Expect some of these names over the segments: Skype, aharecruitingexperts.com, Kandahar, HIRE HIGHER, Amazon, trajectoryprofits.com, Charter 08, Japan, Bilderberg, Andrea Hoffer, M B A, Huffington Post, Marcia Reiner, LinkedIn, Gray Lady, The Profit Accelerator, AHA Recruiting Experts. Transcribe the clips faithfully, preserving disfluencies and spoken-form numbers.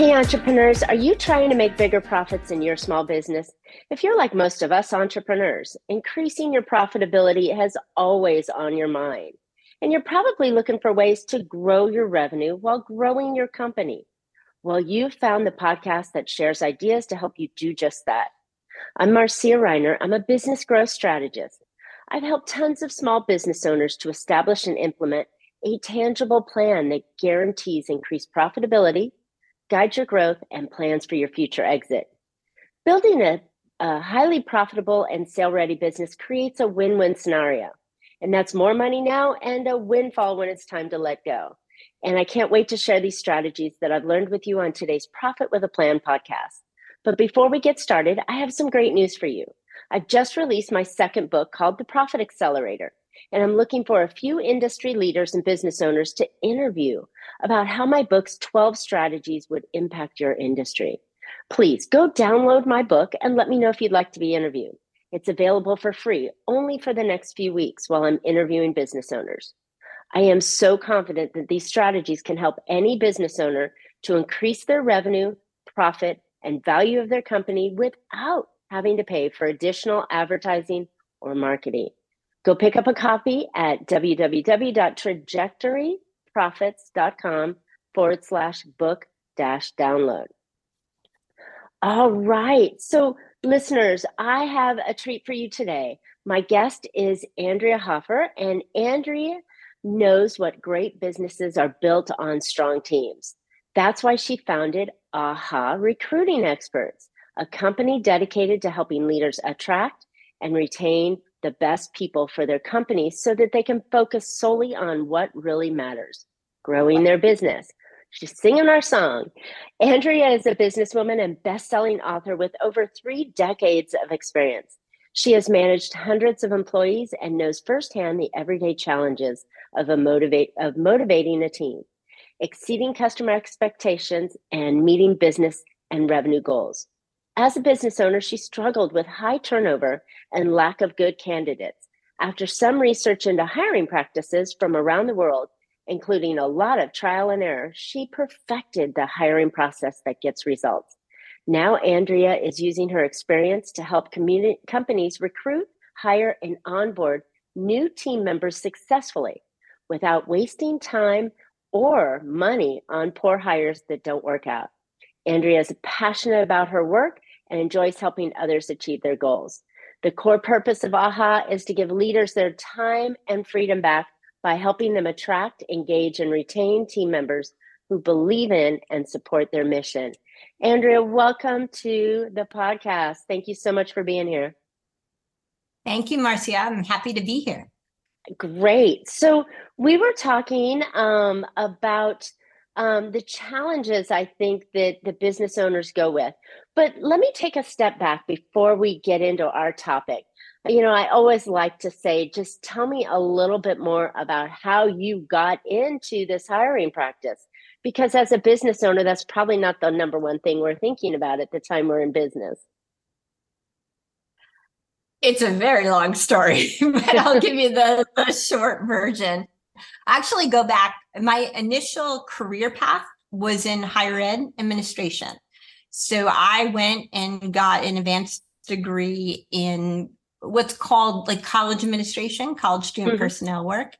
Hey entrepreneurs, are you trying to make bigger profits in your small business? If you're like most of us entrepreneurs, increasing your profitability has always on your mind. And you're probably looking for ways to grow your revenue while growing your company. Well, you've found the podcast that shares ideas to help you do just that. I'm Marcia Reiner. I'm a business growth strategist. I've helped tons of small business owners to establish and implement a tangible plan that guarantees increased profitability, guides your growth, and plans for your future exit. Building a, a highly profitable and sale-ready business creates a win-win scenario, and that's more money now and a windfall when it's time to let go. And I can't wait to share these strategies that I've learned with you on today's Profit with a Plan podcast. But before we get started, I have some great news for you. I've just released my second book called The Profit Accelerator, and I'm looking for a few industry leaders and business owners to interview about how my book's twelve strategies would impact your industry. Please go download my book and let me know if you'd like to be interviewed. It's available for free only for the next few weeks while I'm interviewing business owners. I am so confident that these strategies can help any business owner to increase their revenue, profit, and value of their company without having to pay for additional advertising or marketing. Go pick up a copy at www.trajectoryprofits.com forward slash book dash download. All right. So listeners, I have a treat for you today. My guest is Andrea Hoffer, and Andrea knows what great businesses are built on strong teams. That's why she founded A H A Recruiting Experts, a company dedicated to helping leaders attract and retain the best people for their companies so that they can focus solely on what really matters, growing their business. She's singing our song. Andrea is a businesswoman and best-selling author with over three decades of experience. She has managed hundreds of employees and knows firsthand the everyday challenges of, a motivate, of motivating a team, exceeding customer expectations, and meeting business and revenue goals. As a business owner, she struggled with high turnover and lack of good candidates. After some research into hiring practices from around the world, including a lot of trial and error, she perfected the hiring process that gets results. Now, Andrea is using her experience to help community, companies recruit, hire, and onboard new team members successfully without wasting time or money on poor hires that don't work out. Andrea is passionate about her work and enjoys helping others achieve their goals. The core purpose of A H A is to give leaders their time and freedom back by helping them attract, engage, and retain team members who believe in and support their mission. Andrea, welcome to the podcast. Thank you so much for being here. Thank you, Marcia. I'm happy to be here. Great. So we were talking um, about um, the challenges I think that the business owners go with. But let me take a step back before we get into our topic. You know, I always like to say, just tell me a little bit more about how you got into this hiring practice, because as a business owner, that's probably not the number one thing we're thinking about at the time we're in business. It's a very long story, but I'll give you the, the short version. I actually go back. My initial career path was in higher ed administration. So I went and got an advanced degree in what's called like college administration, college student mm-hmm. personnel work.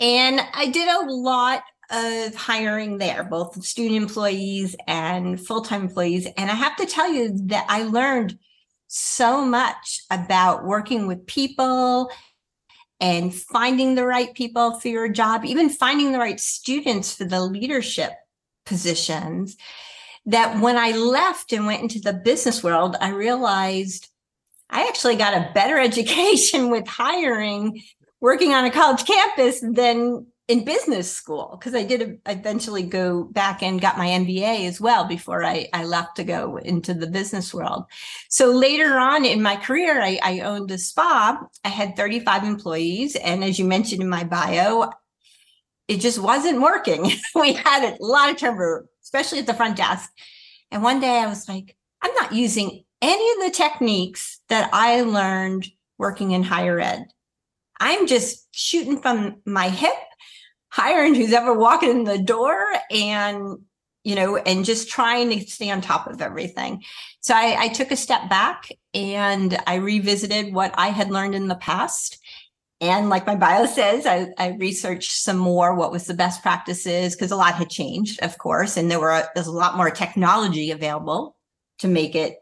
And I did a lot of hiring there, both student employees and full-time employees. And I have to tell you that I learned so much about working with people and finding the right people for your job, even finding the right students for the leadership positions, that when I left and went into the business world, I realized I actually got a better education with hiring, working on a college campus than in business school, because I did eventually go back and got my M B A as well before I, I left to go into the business world. So later on in my career, I, I owned a spa. I had thirty-five employees. And as you mentioned in my bio, it just wasn't working. We had a lot of turnover, especially at the front desk. And one day I was like, I'm not using any of the techniques that I learned working in higher ed. I'm just shooting from my hip, hiring who's ever walking in the door, and you know, and just trying to stay on top of everything. So I, I took a step back and I revisited what I had learned in the past. And like my bio says, I, I researched some more what was the best practices, because a lot had changed, of course, and there were a, there's a lot more technology available to make it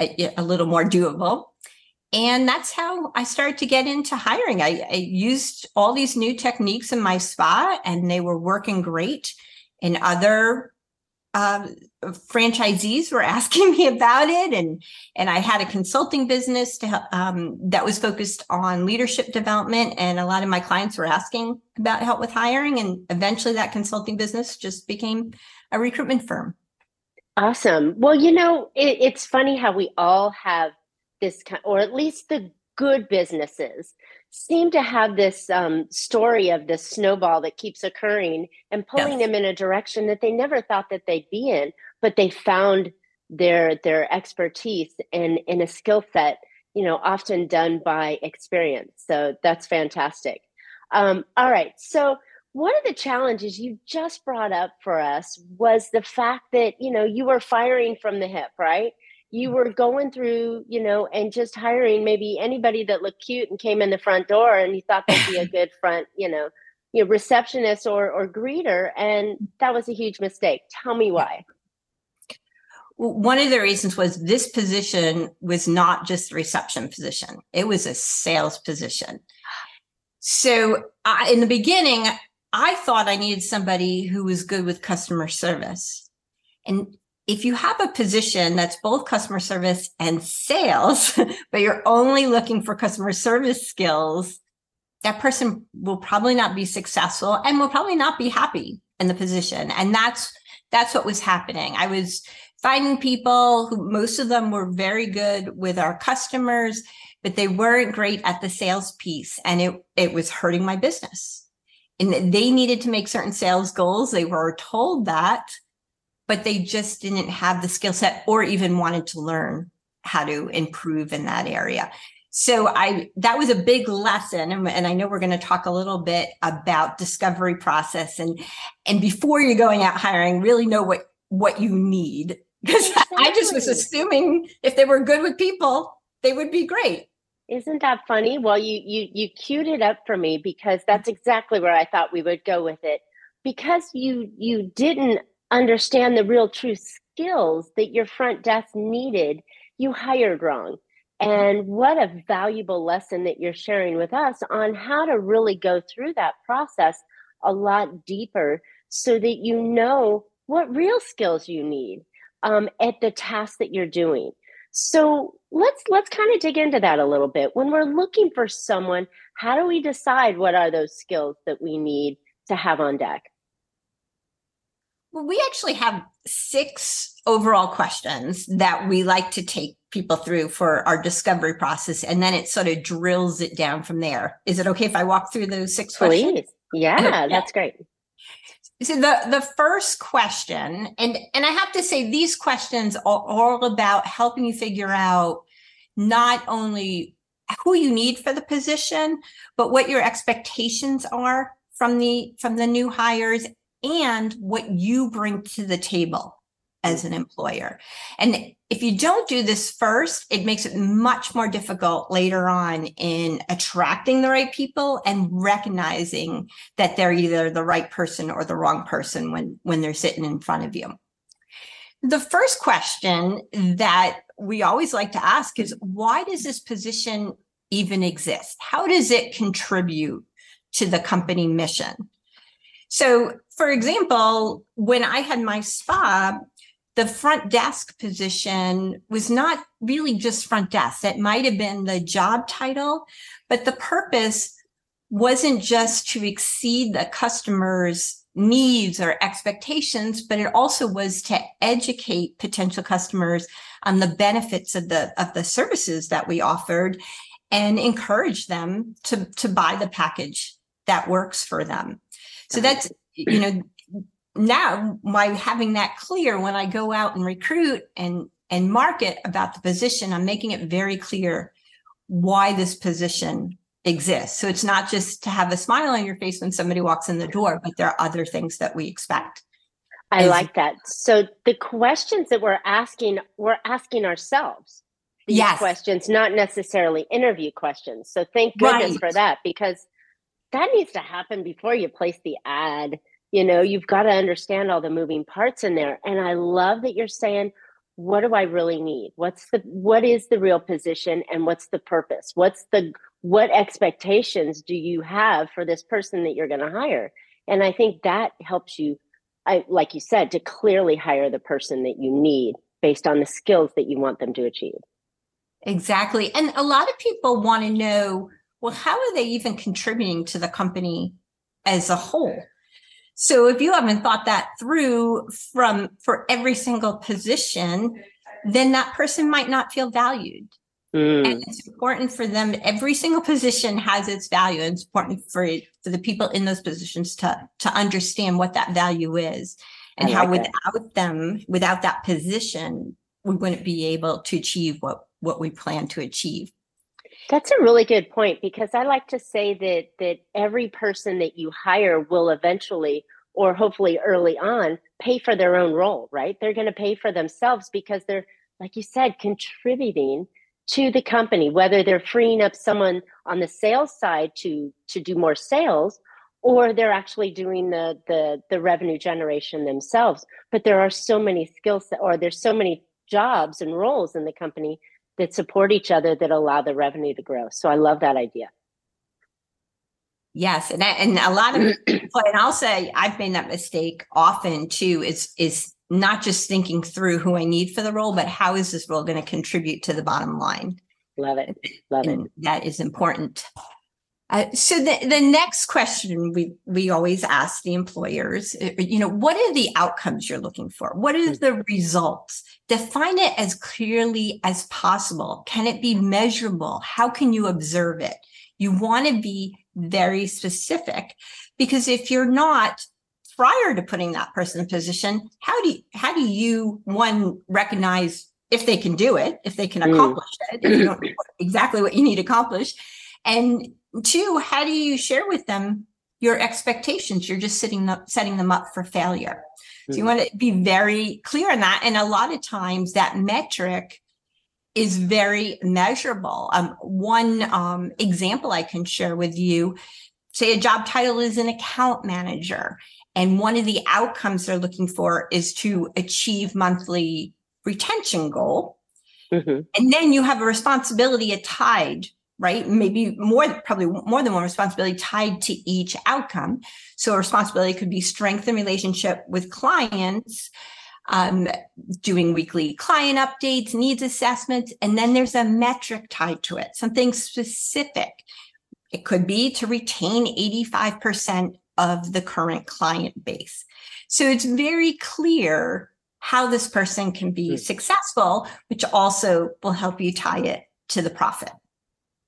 a, a little more doable. And that's how I started to get into hiring. I, I used all these new techniques in my spa, and they were working great. And other uh, franchisees were asking me about it. And, and I had a consulting business to help, um, that was focused on leadership development. And a lot of my clients were asking about help with hiring. And eventually that consulting business just became a recruitment firm. Awesome. Well, you know, it, it's funny how we all have this kind, or at least the good businesses seem to have this um, story of this snowball that keeps occurring and pulling yes. them in a direction that they never thought that they'd be in, but they found their their expertise and in a skill set, you know, often done by experience. So that's fantastic. Um, all right. So one of the challenges you just brought up for us was the fact that, you know, you were firing from the hip, right? You were going through, you know, and just hiring maybe anybody that looked cute and came in the front door, and you thought they'd be a good front, you know, you know, receptionist or or greeter. And that was a huge mistake. Tell me why. One of the reasons was this position was not just a reception position. It was a sales position. So I, in the beginning, I thought I needed somebody who was good with customer service. And if you have a position that's both customer service and sales, but you're only looking for customer service skills, that person will probably not be successful and will probably not be happy in the position. And that's that's what was happening. I was finding people who, most of them were very good with our customers, but they weren't great at the sales piece, and it it was hurting my business. And they needed to make certain sales goals. They were told that, but they just didn't have the skill set or even wanted to learn how to improve in that area. So I that was a big lesson. And, and I know we're going to talk a little bit about discovery process. And, and before you're going out hiring, really know what, what you need. Because exactly. I just was assuming if they were good with people, they would be great. Isn't that funny? Well, you you you queued it up for me, because that's exactly where I thought we would go with it. Because you you didn't understand the real true skills that your front desk needed, you hired wrong. And what a valuable lesson that you're sharing with us on how to really go through that process a lot deeper so that you know what real skills you need um, at the task that you're doing. So let's let's kind of dig into that a little bit. When we're looking for someone, how do we decide what are those skills that we need to have on deck? Well, we actually have six overall questions that we like to take people through for our discovery process. And then it sort of drills it down from there. Is it okay if I walk through those six Please. Questions? Yeah, that's great. So the, the first question, and, and I have to say, these questions are all about helping you figure out not only who you need for the position, but what your expectations are from the from the new hires, and what you bring to the table as an employer. And if you don't do this first, it makes it much more difficult later on in attracting the right people and recognizing that they're either the right person or the wrong person when, when they're sitting in front of you. The first question that we always like to ask is, why does this position even exist? How does it contribute to the company mission? So, for example, when I had my spa, the front desk position was not really just front desk. That might have been the job title, but the purpose wasn't just to exceed the customer's needs or expectations, but it also was to educate potential customers on the benefits of the of the services that we offered and encourage them to, to buy the package that works for them. So that's, you know, now by having that clear, when I go out and recruit and, and market about the position, I'm making it very clear why this position exists. So it's not just to have a smile on your face when somebody walks in the door, but there are other things that we expect. I is, like that. So the questions that we're asking, we're asking ourselves these yes. questions, not necessarily interview questions. So thank goodness right. for that, because that needs to happen before you place the ad. You know, you've got to understand all the moving parts in there. And I love that you're saying, what do I really need? What's the, what is the real position, and what's the purpose? What's the, what expectations do you have for this person that you're going to hire? And I think that helps you, I, like you said, to clearly hire the person that you need based on the skills that you want them to achieve. Exactly. And a lot of people want to know, well, how are they even contributing to the company as a whole? So if you haven't thought that through from for every single position, then that person might not feel valued. Mm. And it's important for them. Every single position has its value. It's important for it, for the people in those positions to, to understand what that value is, and I how like without it. them, without that position, we wouldn't be able to achieve what, what we plan to achieve. That's a really good point, because I like to say that that every person that you hire will eventually, or hopefully early on, pay for their own role, right? They're going to pay for themselves because they're, like you said, contributing to the company, whether they're freeing up someone on the sales side to to do more sales, or they're actually doing the the, the revenue generation themselves. But there are so many skills, or there's so many jobs and roles in the company that support each other that allow the revenue to grow. So I love that idea. Yes. And I, and a lot of people, and I'll say I've made that mistake often too, is, is not just thinking through who I need for the role, but how is this role going to contribute to the bottom line? Love it. Love and it. That is important. Uh, so the, the next question we, we always ask the employers, you know, what are the outcomes you're looking for? What are the results? Define it as clearly as possible. Can it be measurable? How can you observe it? You want to be very specific, because if you're not, prior to putting that person in position, how do you, how do you, one, recognize if they can do it, if they can accomplish mm. it, if you don't know exactly what you need to accomplish? And two, how do you share with them your expectations? You're just sitting up, setting them up for failure. So you want to be very clear on that. And a lot of times that metric is very measurable. Um, one um, example I can share with you, say a job title is an account manager, and one of the outcomes they're looking for is to achieve monthly retention goal. Mm-hmm. And then you have a responsibility tied, right? Maybe more, probably more than one responsibility tied to each outcome. So a responsibility could be strengthen relationship with clients, um, doing weekly client updates, needs assessments, and then there's a metric tied to it, something specific. It could be to retain eighty-five percent of the current client base. So it's very clear how this person can be mm. successful, which also will help you tie it to the profit.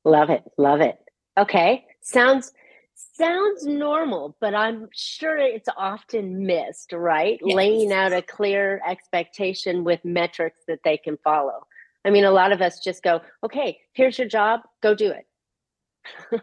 Love it. Love it. Okay. Sounds, sounds normal, but I'm sure it's often missed, right? Yes. Laying out a clear expectation with metrics that they can follow. I mean, a lot of us just go, okay, here's your job. Go do it.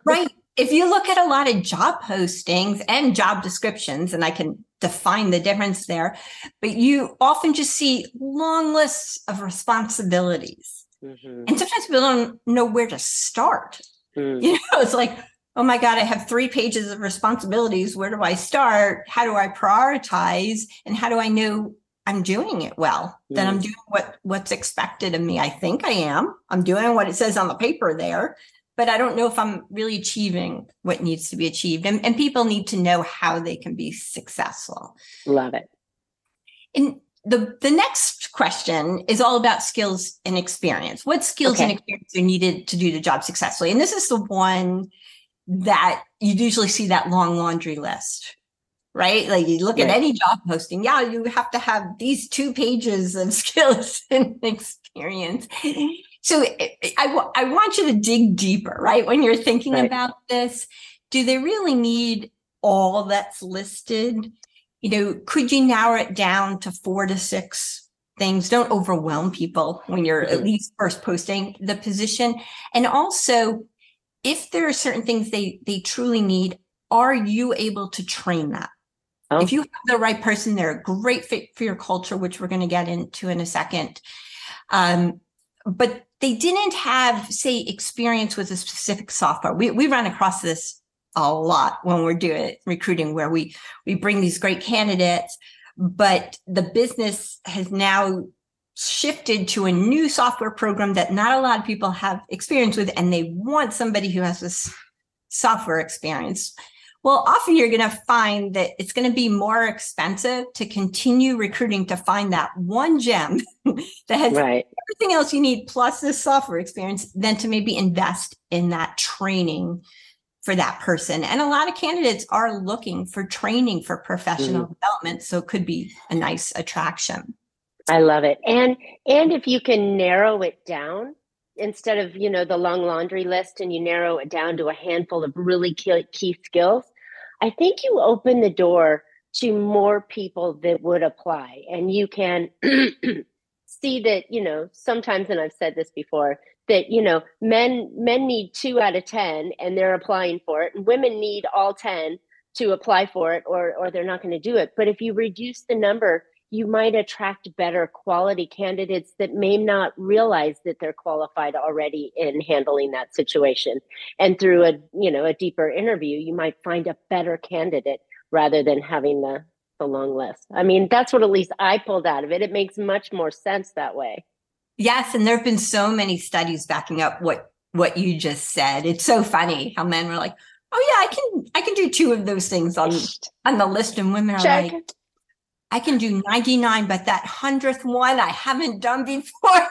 Right. If you look at a lot of job postings and job descriptions, and I can define the difference there, but you often just see long lists of responsibilities. Mm-hmm. And sometimes people don't know where to start. Mm. You know, it's like, oh my God, I have three pages of responsibilities. Where do I start? How do I prioritize? And how do I know I'm doing it well? Mm. That I'm doing what, what's expected of me. I think I am. I'm doing what it says on the paper there, but I don't know if I'm really achieving what needs to be achieved. And, and people need to know how they can be successful. Love it. And The the next question is all about skills and experience. What skills okay. and experience are needed to do the job successfully? And this is the one that you usually see that long laundry list, right? Like you look right. at any job posting. Yeah, you have to have these two pages of skills and experience. So I, I, I want you to dig deeper, right? When you're thinking right. about this, do they really need all that's listed? You know, could you narrow it down to four to six things? Don't overwhelm people when you're at least first posting the position. And also, if there are certain things they, they truly need, are you able to train that? Oh. If you have the right person, they're a great fit for your culture, which we're going to get into in a second. Um, but they didn't have, say, experience with a specific software. We we run across this a lot when we're doing recruiting, where we we bring these great candidates, but the business has now shifted to a new software program that not a lot of people have experience with, and they want somebody who has this software experience. Well, often you're going to find that it's going to be more expensive to continue recruiting to find that one gem that has right. everything else you need plus this software experience than to maybe invest in that training for that person. And a lot of candidates are looking for training for professional mm. development, so it could be a nice attraction. I love it. And and if you can narrow it down, instead of, you know, the long laundry list, and you narrow it down to a handful of really key, key skills, I think you open the door to more people that would apply. And you can see that, you know, sometimes, and I've said this before, that, you know, men men need two out of ten and they're applying for it, and women need all ten to apply for it, or or they're not going to do it. But if you reduce the number, you might attract better quality candidates that may not realize that they're qualified already in handling that situation. And through a, you know, a deeper interview, you might find a better candidate rather than having the, the long list. I mean, that's what at least I pulled out of it. It makes much more sense that way. Yes. And there have been so many studies backing up what, what you just said. It's so funny how men were like, oh yeah, I can, I can do two of those things on, on the list. And women are Check. like, I can do ninety-nine, but that hundredth one I haven't done before,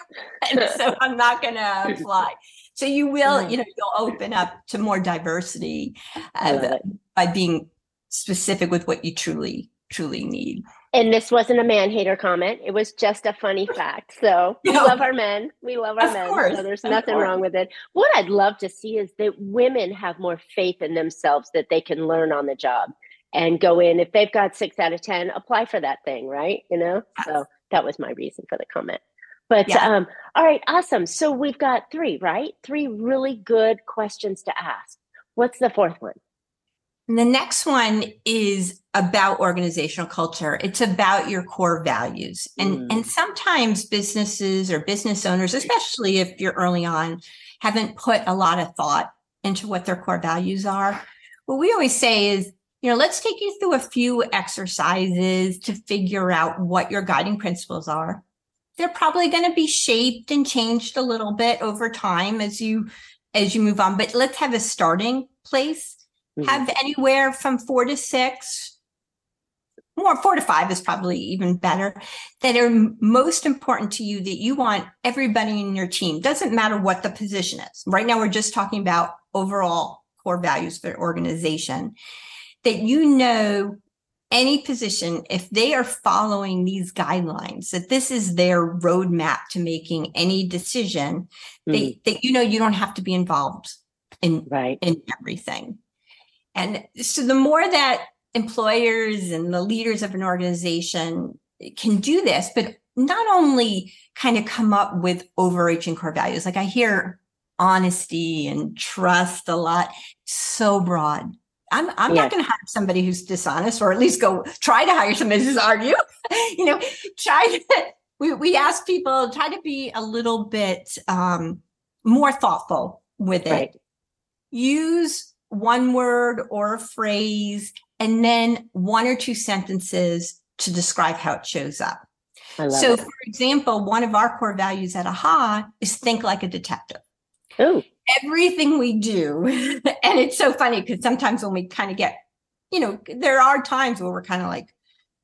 and so I'm not going to apply. So you will, you know, you'll open up to more diversity uh, by being specific with what you truly, truly need. And this wasn't a man-hater comment. It was just a funny fact. So we no. love our men. We love our of men. Course. So there's nothing wrong with it. What I'd love to see is that women have more faith in themselves, that they can learn on the job. And go in, if they've got six out of ten, apply for that thing, right? You know, so that was my reason for the comment. But yeah. um, all right, awesome. So we've got three, right? Three really good questions to ask. What's the fourth one? And the next one is about organizational culture. It's about your core values. And mm. and sometimes businesses or business owners, especially if you're early on, haven't put a lot of thought into what their core values are. What we always say is, you know, let's take you through a few exercises to figure out what your guiding principles are. They're probably going to be shaped and changed a little bit over time as you as you move on. But let's have a starting place. Mm-hmm. Have anywhere from four to six, more four to five is probably even better, that are most important to you, that you want everybody in your team. Doesn't matter what the position is. Right now, we're just talking about overall core values for organization. That, you know, any position, if they are following these guidelines, that this is their roadmap to making any decision, mm. they, that, you know, you don't have to be involved in, right. in everything. And so the more that employers and the leaders of an organization can do this, but not only kind of come up with overarching core values, like I hear honesty and trust a lot, so broad. I'm I'm yes. not going to hire somebody who's dishonest, or at least go try to hire somebody who's argue. you know, try to, we, we ask people, try to be a little bit um, more thoughtful with it. Right. Use one word or a phrase, and then one or two sentences to describe how it shows up. I love so it. For example, one of our core values at A H A is think like a detective. Ooh. Everything we do, and it's so funny because sometimes when we kind of get, you know, there are times where we're kind of like,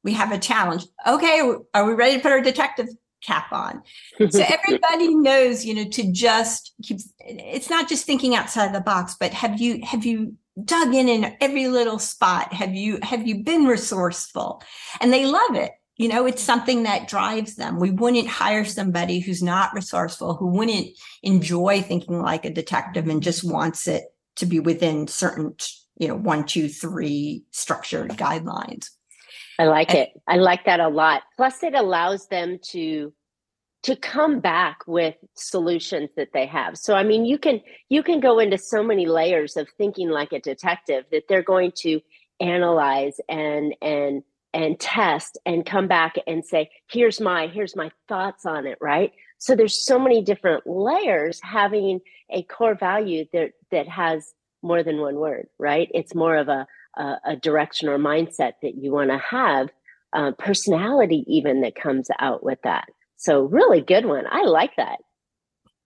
we have a challenge. Okay, are we ready to put our detective cap on? So everybody knows, you know, to just keep, it's not just thinking outside the box, but have you, have you dug in in every little spot? Have you, have you been resourceful? And they love it. You know, it's something that drives them. We wouldn't hire somebody who's not resourceful, who wouldn't enjoy thinking like a detective and just wants it to be within certain, you know, one, two, three structured guidelines. I like and, it. I like that a lot. Plus, it allows them to to come back with solutions that they have. So, I mean, you can you can go into so many layers of thinking like a detective that they're going to analyze and and and test and come back and say, here's my, here's my thoughts on it, right? So there's so many different layers. Having a core value that, that has more than one word, right? It's more of a, a, a direction or mindset that you want to have, uh, personality even that comes out with that. So really good one. I like that.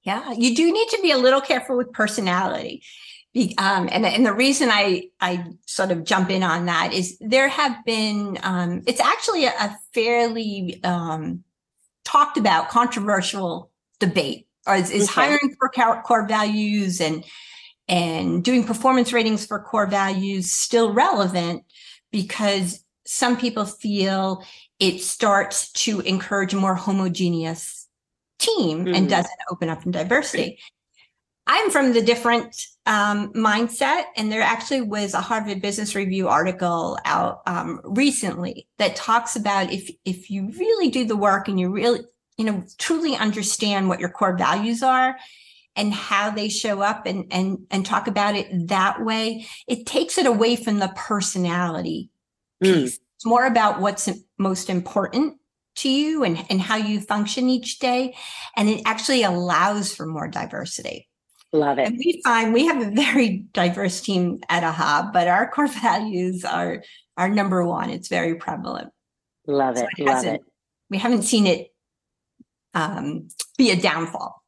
Yeah, you do need to be a little careful with personality. Um, and, and the reason I, I sort of jump in on that is there have been, um, it's actually a, a fairly um, talked about controversial debate, or is, is okay. hiring for core values and and doing performance ratings for core values still relevant, because some people feel it starts to encourage a more homogeneous team mm-hmm. and doesn't open up to diversity. I'm from the different um, mindset, and there actually was a Harvard Business Review article out um, recently that talks about if if you really do the work and you really, you know, truly understand what your core values are and how they show up and and and talk about it that way, it takes it away from the personality mm. piece. It's more about what's most important to you and, and how you function each day. And it actually allows for more diversity. Love it. And we find we have a very diverse team at A H A, but our core values are are number one. It's very prevalent. Love it. So it love it. We haven't seen it um, be a downfall.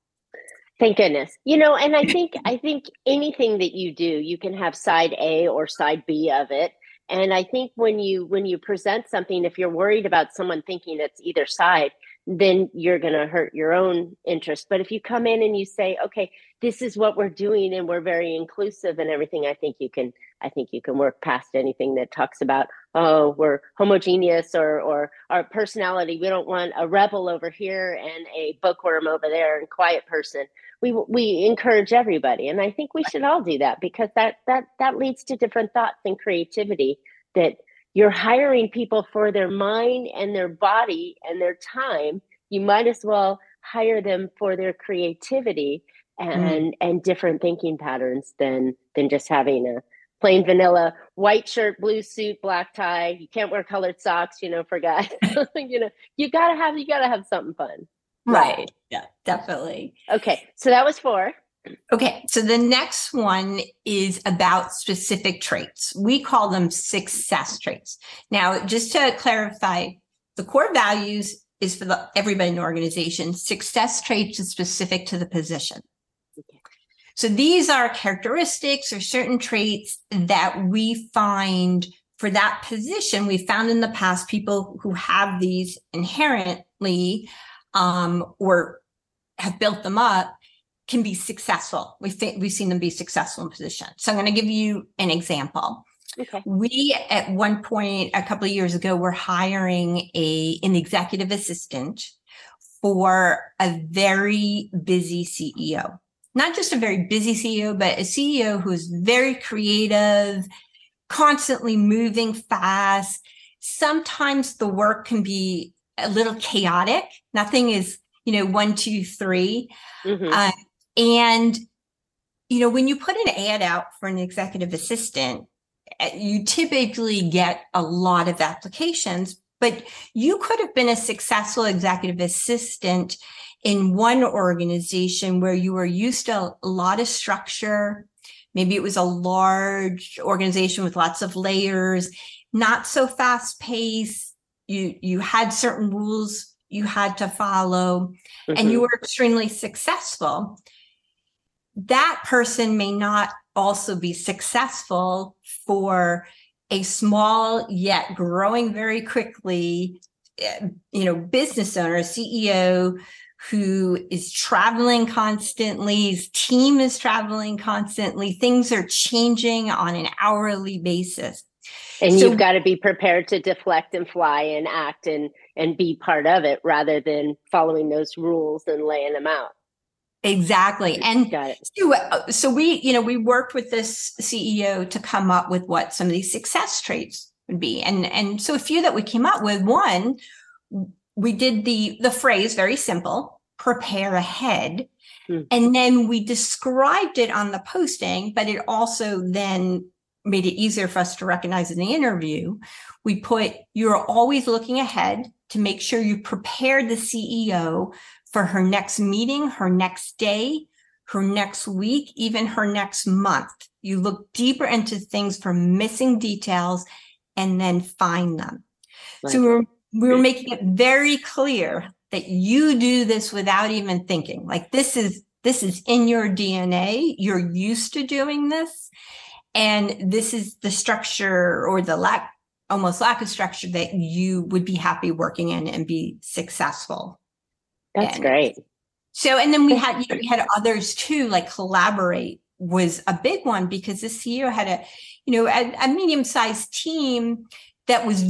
Thank goodness. You know, and I think I think anything that you do, you can have side A or side B of it. And I think when you when you present something, if you're worried about someone thinking it's either side, then you're going to hurt your own interest. But if you come in and you say, okay, this is what we're doing and we're very inclusive and everything, I think you can, I think you can work past anything that talks about, oh, we're homogeneous or, or our personality. We don't want a rebel over here and a bookworm over there and quiet person. We, we encourage everybody. And I think we should all do that, because that, that, that leads to different thoughts and creativity. That you're hiring people for their mind and their body and their time. You might as well hire them for their creativity and mm. and different thinking patterns than than just having a plain vanilla white shirt, blue suit, black tie. You can't wear colored socks, you know, for guys. You know, you gotta have you gotta have something fun, right? right. Yeah, definitely. Okay, so that was four. Okay, so the next one is about specific traits. We call them success traits. Now, just to clarify, the core values is for the, everybody in the organization. Success traits is specific to the position. Okay. So these are characteristics or certain traits that we find for that position. We found in the past people who have these inherently um, or have built them up can be successful. We've, we've seen them be successful in position. So I'm going to give you an example. Okay. We, at one point, a couple of years ago, were hiring a, an executive assistant for a very busy C E O. Not just a very busy C E O, but a C E O who is very creative, constantly moving fast. Sometimes the work can be a little chaotic. Nothing is, you know, one, two, three. Mm-hmm. Uh, And, you know, when you put an ad out for an executive assistant, you typically get a lot of applications, but you could have been a successful executive assistant in one organization where you were used to a lot of structure. Maybe it was a large organization with lots of layers, not so fast paced. You, you had certain rules you had to follow, mm-hmm. and you were extremely successful. That person may not also be successful for a small yet growing very quickly, you know, business owner, C E O who is traveling constantly, his team is traveling constantly, things are changing on an hourly basis. And so, you've got to be prepared to deflect and fly and act and, and be part of it rather than following those rules and laying them out. Exactly. And so we, you know, we worked with this C E O to come up with what some of these success traits would be. And, and so a few that we came up with, one, we did the, the phrase, very simple, prepare ahead. Mm-hmm. And then we described it on the posting, but it also then made it easier for us to recognize in the interview, we put, you're always looking ahead to make sure you prepare the C E O for her next meeting, her next day, her next week, even her next month. You look deeper into things for missing details and then find them. Right. So we're, we're making it very clear that you do this without even thinking. Like this is, this is in your D N A. You're used to doing this. And this is the structure or the lack, almost lack of structure that you would be happy working in and be successful. That's in. Great. So, and then we had, you know, we had others too, like collaborate was a big one because the C E O had a, you know, a, a medium-sized team that was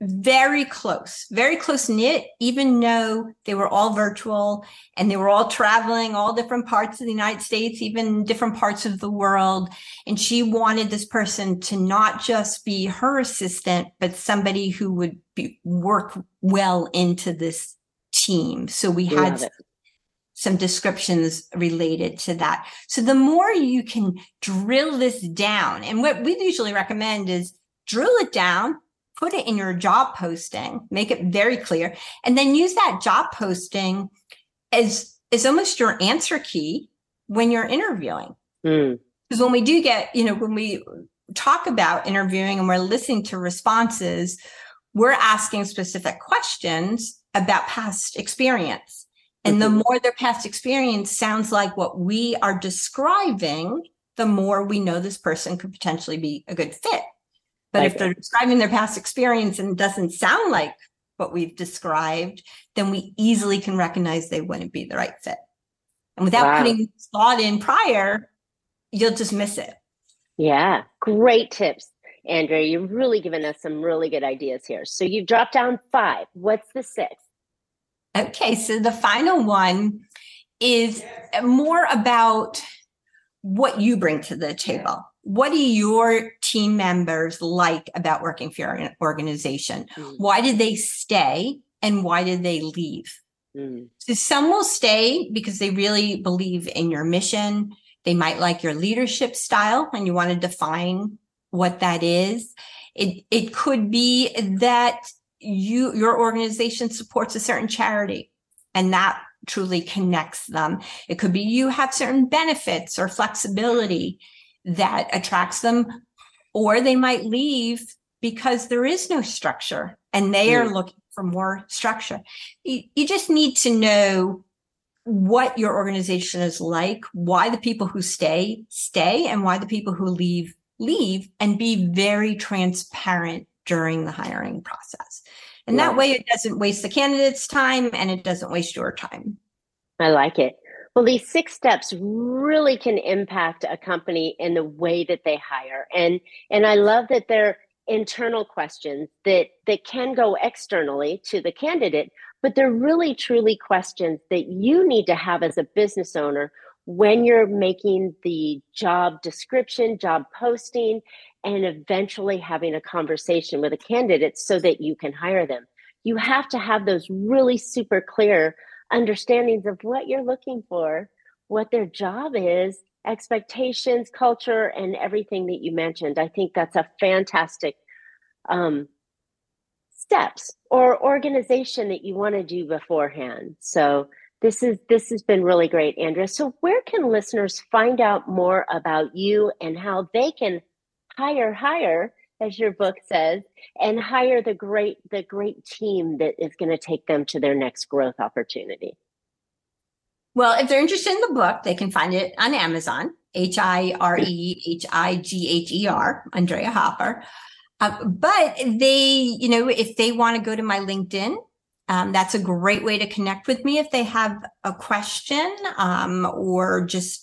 very close, very close knit, even though they were all virtual and they were all traveling all different parts of the United States, even different parts of the world. And she wanted this person to not just be her assistant, but somebody who would be, work well into this team. So we Love had it. some descriptions related to that. So the more you can drill this down, and what we usually recommend is drill it down, put it in your job posting, make it very clear, and then use that job posting as, as almost your answer key when you're interviewing. Mm. Because when we do get, you know, when we talk about interviewing and we're listening to responses, we're asking specific questions about past experience. And the more their past experience sounds like what we are describing, the more we know this person could potentially be a good fit. But like if they're it. describing their past experience and it doesn't sound like what we've described, then we easily can recognize they wouldn't be the right fit. And without wow. putting thought in prior, you'll just miss it. Yeah. Great tips, Andrea. You've really given us some really good ideas here. So you've dropped down five. What's the sixth? Okay, so the final one is more about what you bring to the table. What do your team members like about working for your organization? Mm. Why did they stay and why did they leave? Mm. So some will stay because they really believe in your mission. They might like your leadership style and you want to define what that is. It, it could be that You, your organization supports a certain charity and that truly connects them. It could be you have certain benefits or flexibility that attracts them, or they might leave because there is no structure and they mm. are looking for more structure. You, you just need to know what your organization is like, why the people who stay, stay, and why the people who leave, leave, and be very transparent during the hiring process. And yeah. that way it doesn't waste the candidate's time and it doesn't waste your time. I like it. Well, these six steps really can impact a company in the way that they hire. And and I love that they're internal questions that, that can go externally to the candidate, but they're really truly questions that you need to have as a business owner when you're making the job description, job posting, and eventually having a conversation with a candidate so that you can hire them. You have to have those really super clear understandings of what you're looking for, what their job is, expectations, culture, and everything that you mentioned. I think that's a fantastic um, steps or organization that you want to do beforehand. So This is this has been really great, Andrea. So where can listeners find out more about you and how they can hire higher, as your book says, and hire the great the great team that is going to take them to their next growth opportunity? Well, if they're interested in the book, they can find it on Amazon, H I R E H I G H E R, Andrea Hoffer. Uh, but they, you know, if they want to go to my LinkedIn, Um, that's a great way to connect with me if they have a question um, or just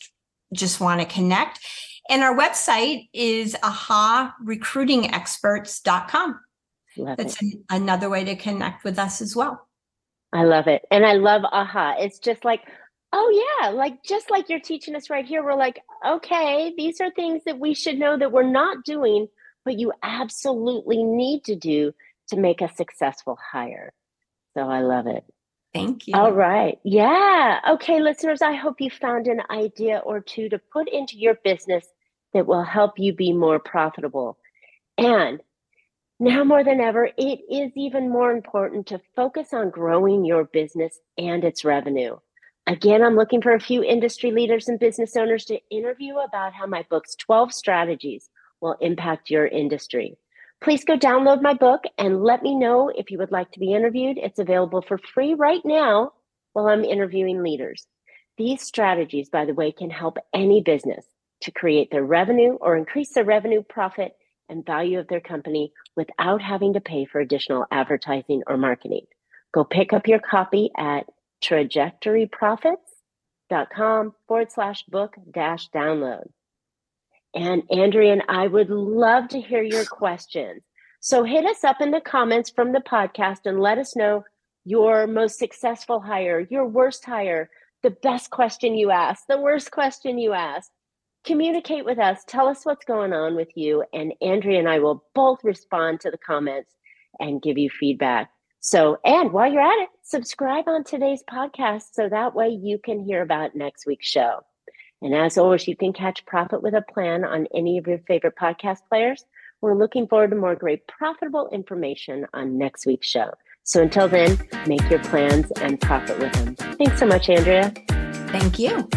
just want to connect. And our website is aha recruiting experts dot com. Love that's an, another way to connect with us as well. I love it. And I love AHA. It's just like, oh, yeah, like just like you're teaching us right here. We're like, OK, these are things that we should know that we're not doing, but you absolutely need to do to make a successful hire. So I love it. Thank you. All right. Yeah. Okay, listeners, I hope you found an idea or two to put into your business that will help you be more profitable. And now more than ever, it is even more important to focus on growing your business and its revenue. Again, I'm looking for a few industry leaders and business owners to interview about how my book's twelve strategies will impact your industry. Please go download my book and let me know if you would like to be interviewed. It's available for free right now while I'm interviewing leaders. These strategies, by the way, can help any business to create their revenue or increase their revenue, profit, and value of their company without having to pay for additional advertising or marketing. Go pick up your copy at trajectoryprofits.com forward slash book dash download. And Andrea and I would love to hear your questions. So hit us up in the comments from the podcast and let us know your most successful hire, your worst hire, the best question you asked, the worst question you asked. Communicate with us. Tell us what's going on with you. And Andrea and I will both respond to the comments and give you feedback. So, and while you're at it, subscribe on today's podcast so that way you can hear about next week's show. And as always, you can catch Profit with a Plan on any of your favorite podcast players. We're looking forward to more great profitable information on next week's show. So until then, make your plans and profit with them. Thanks so much, Andrea. Thank you.